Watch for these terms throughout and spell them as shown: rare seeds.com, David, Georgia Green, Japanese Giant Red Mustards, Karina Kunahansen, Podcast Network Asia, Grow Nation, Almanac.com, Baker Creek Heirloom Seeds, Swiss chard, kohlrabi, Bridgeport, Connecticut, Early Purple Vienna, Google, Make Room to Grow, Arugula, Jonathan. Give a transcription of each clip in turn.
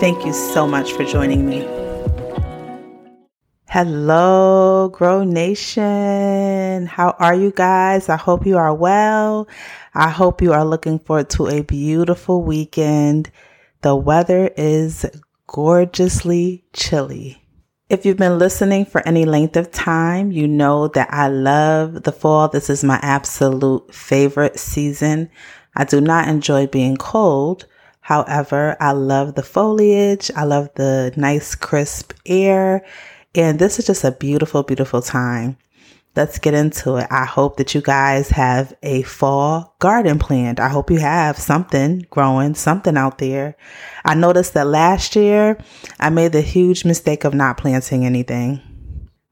Thank you so much for joining me. Hello, Grow Nation. How are you guys? I hope you are well. I hope you are looking forward to a beautiful weekend. The weather is gorgeously chilly. If you've been listening for any length of time, you know that I love the fall. This is my absolute favorite season. I do not enjoy being cold. However, I love the foliage. I love the nice, crisp air. And this is just a beautiful, beautiful time. Let's get into it. I hope that you guys have a fall garden planned. I hope you have something growing, something out there. I noticed that last year I made the huge mistake of not planting anything.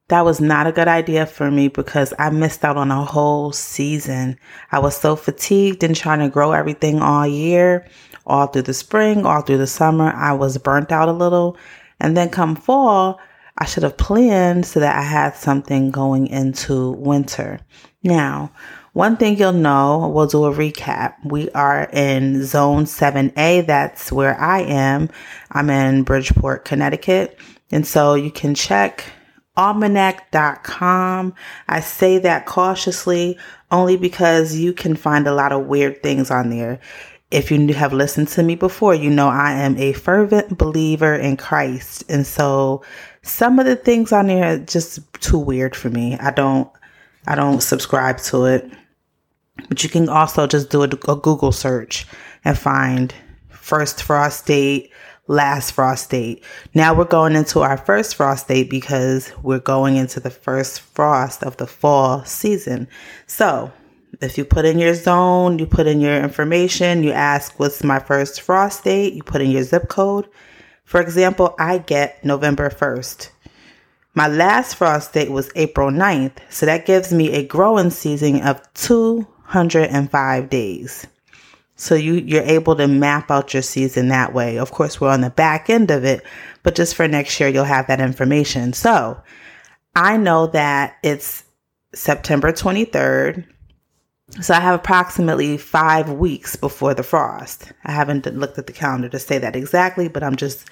That was not a good idea for me because I missed out on a whole season. I was so fatigued and trying to grow everything all year, all through the spring, all through the summer. I was burnt out a little. And then come fall, I should have planned so that I had something going into winter. Now, one thing you'll know, we'll do a recap. We are in Zone 7A. That's where I am. I'm in Bridgeport, Connecticut. And so you can check Almanac.com. I say that cautiously only because you can find a lot of weird things on there. If you have listened to me before, you know I am a fervent believer in Christ. And so some of the things on there are just too weird for me. I don't subscribe to it. But you can also just do a Google search and find first frost date, last frost date. Now we're going into our first frost date because we're going into the first frost of the fall season. So if you put in your zone, you put in your information, you ask, what's my first frost date? You put in your zip code. For example, I get November 1st. My last frost date was April 9th. So that gives me a growing season of 205 days. So you're able to map out your season that way. Of course, we're on the back end of it, but just for next year, you'll have that information. So I know that it's September 23rd. So I have approximately 5 weeks before the frost. I haven't looked at the calendar to say that exactly, but I'm just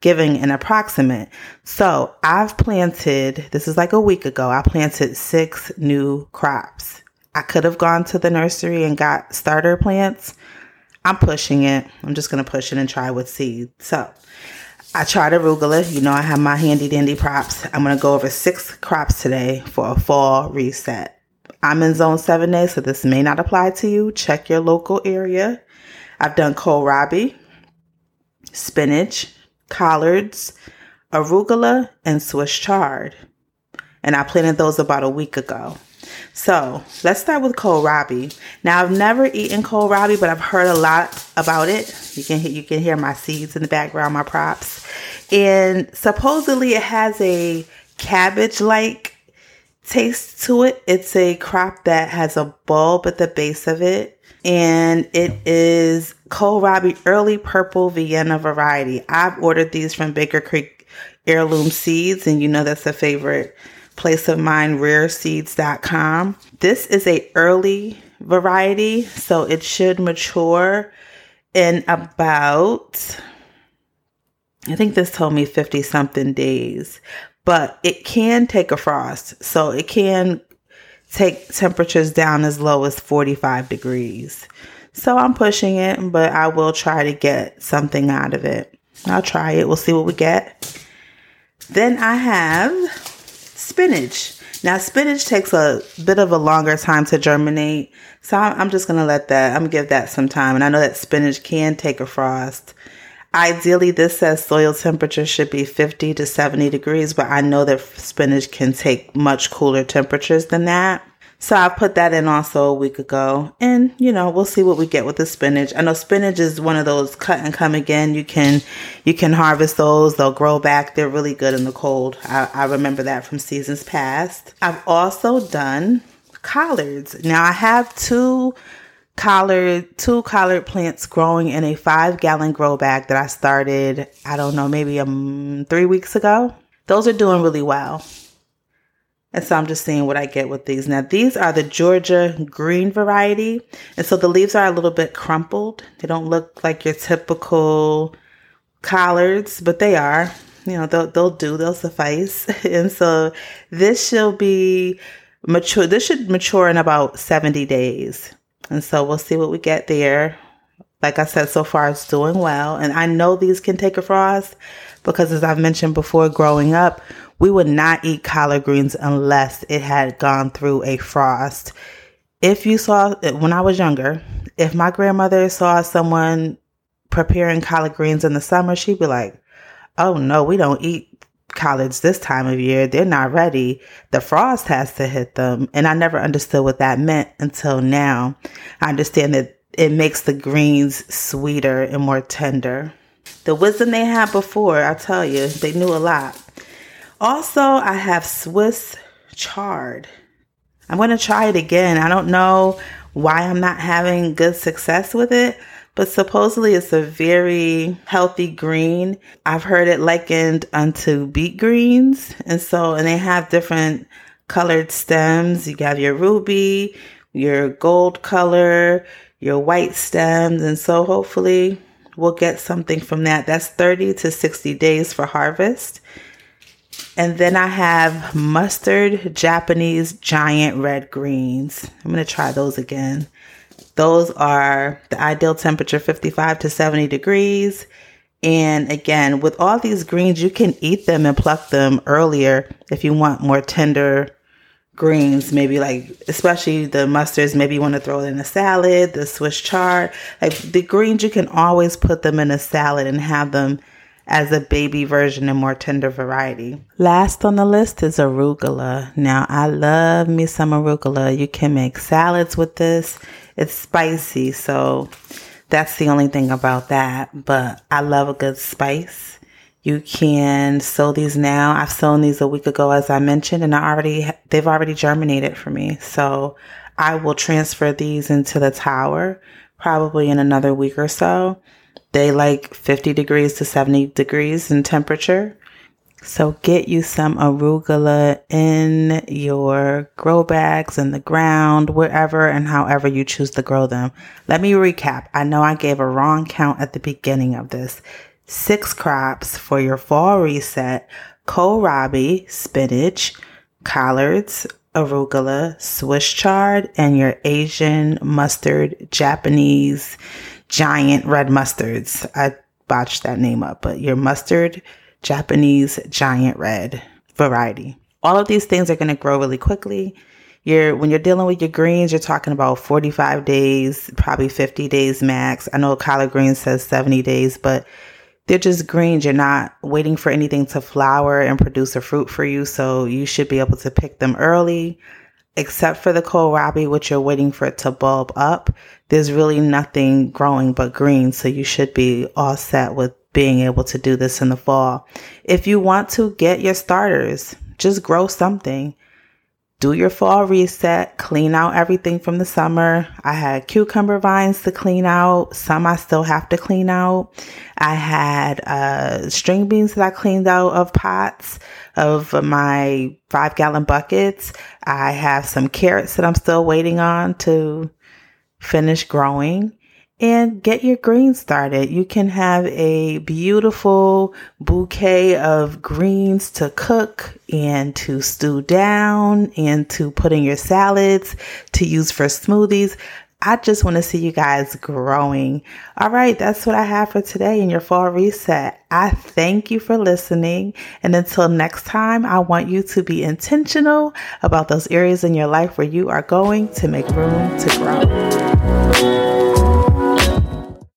giving an approximate. So I've planted, this is like a week ago, I planted 6 new crops. I could have gone to the nursery and got starter plants. I'm pushing it. I'm just going to push it and try with seed. So I tried arugula. You know, I have my handy dandy props. I'm going to go over 6 crops today for a fall reset. I'm in Zone 7A, so this may not apply to you. Check your local area. I've done kohlrabi, spinach, collards, arugula, and Swiss chard. And I planted those about a week ago. So let's start with kohlrabi. Now, I've never eaten kohlrabi, but I've heard a lot about it. You can hear my seeds in the background, my props. And supposedly it has a cabbage-like taste to it. It's a crop that has a bulb at the base of it, and it is kohlrabi Early Purple Vienna variety. I've ordered these from Baker Creek Heirloom Seeds, and you know that's a favorite place of mine, rare seeds.com. This is a early variety, so it should mature in about, I think this told me 50 something days. But it can take a frost, so it can take temperatures down as low as 45 degrees. So I'm pushing it, but I will try to get something out of it. I'll try it. We'll see what we get. Then I have spinach. Now, spinach takes a bit of a longer time to germinate, so I'm just going to let that, I'm going to give that some time. And I know that spinach can take a frost. Ideally, this says soil temperature should be 50 to 70 degrees, but I know that spinach can take much cooler temperatures than that. So I put that in also a week ago, and, you know, we'll see what we get with the spinach. I know spinach is one of those cut and come again. You can harvest those. They'll grow back. They're really good in the cold. I remember that from seasons past. I've also done collards. Now I have two collard plants growing in a 5-gallon grow bag that I started, I don't know, maybe 3 weeks ago. Those are doing really well. And so I'm just seeing what I get with these. Now, these are the Georgia Green variety. And so the leaves are a little bit crumpled. They don't look like your typical collards, but they are. You know, they'll suffice. And so this should be mature. This should mature in about 70 days. And so we'll see what we get there. Like I said, so far it's doing well. And I know these can take a frost because, as I've mentioned before, growing up, we would not eat collard greens unless it had gone through a frost. If you saw, when I was younger, if my grandmother saw someone preparing collard greens in the summer, she'd be like, oh no, we don't eat collards this time of year. They're not ready. The frost has to hit them. And I never understood what that meant until now. I understand that it makes the greens sweeter and more tender. The wisdom they had before, I tell you, they knew a lot. Also, I have Swiss chard. I'm going to try it again. I don't know why I'm not having good success with it, but supposedly it's a very healthy green. I've heard it likened unto beet greens. And they have different colored stems. You have your ruby, your gold color, your white stems. And so hopefully we'll get something from that. That's 30 to 60 days for harvest. And then I have mustard, Japanese Giant Red Greens. I'm going to try those again. Those are the ideal temperature, 55 to 70 degrees. And again, with all these greens, you can eat them and pluck them earlier if you want more tender greens. Maybe like, especially the mustards, maybe you want to throw it in a salad, the Swiss chard. Like the greens, you can always put them in a salad and have them as a baby version and more tender variety. Last on the list is arugula. Now, I love me some arugula. You can make salads with this. It's spicy, so that's the only thing about that. But I love a good spice. You can sow these now. I've sown these a week ago, as I mentioned, and they've already germinated for me. So I will transfer these into the tower probably in another week or so. They like 50 degrees to 70 degrees in temperature. So get you some arugula in your grow bags, in the ground, wherever and however you choose to grow them. Let me recap. I know I gave a wrong count at the beginning of this. 6 crops for your fall reset: kohlrabi, spinach, collards, arugula, Swiss chard, and your Asian mustard, Japanese Giant Red Mustards. I botched that name up, but your mustard, Japanese Giant Red variety. All of these things are going to grow really quickly. When you're dealing with your greens, you're talking about 45 days, probably 50 days max. I know collard greens says 70 days, but they're just greens. You're not waiting for anything to flower and produce a fruit for you, so you should be able to pick them early. Except for the kohlrabi, which you're waiting for it to bulb up, there's really nothing growing but green. So you should be all set with being able to do this in the fall. If you want to get your starters, just grow something. Do your fall reset, clean out everything from the summer. I had cucumber vines to clean out. Some I still have to clean out. I had string beans that I cleaned out of pots of my 5-gallon buckets. I have some carrots that I'm still waiting on to finish growing. And get your greens started. You can have a beautiful bouquet of greens to cook and to stew down and to put in your salads, to use for smoothies. I just want to see you guys growing. All right, that's what I have for today in your fall reset. I thank you for listening. And until next time, I want you to be intentional about those areas in your life where you are going to make room to grow.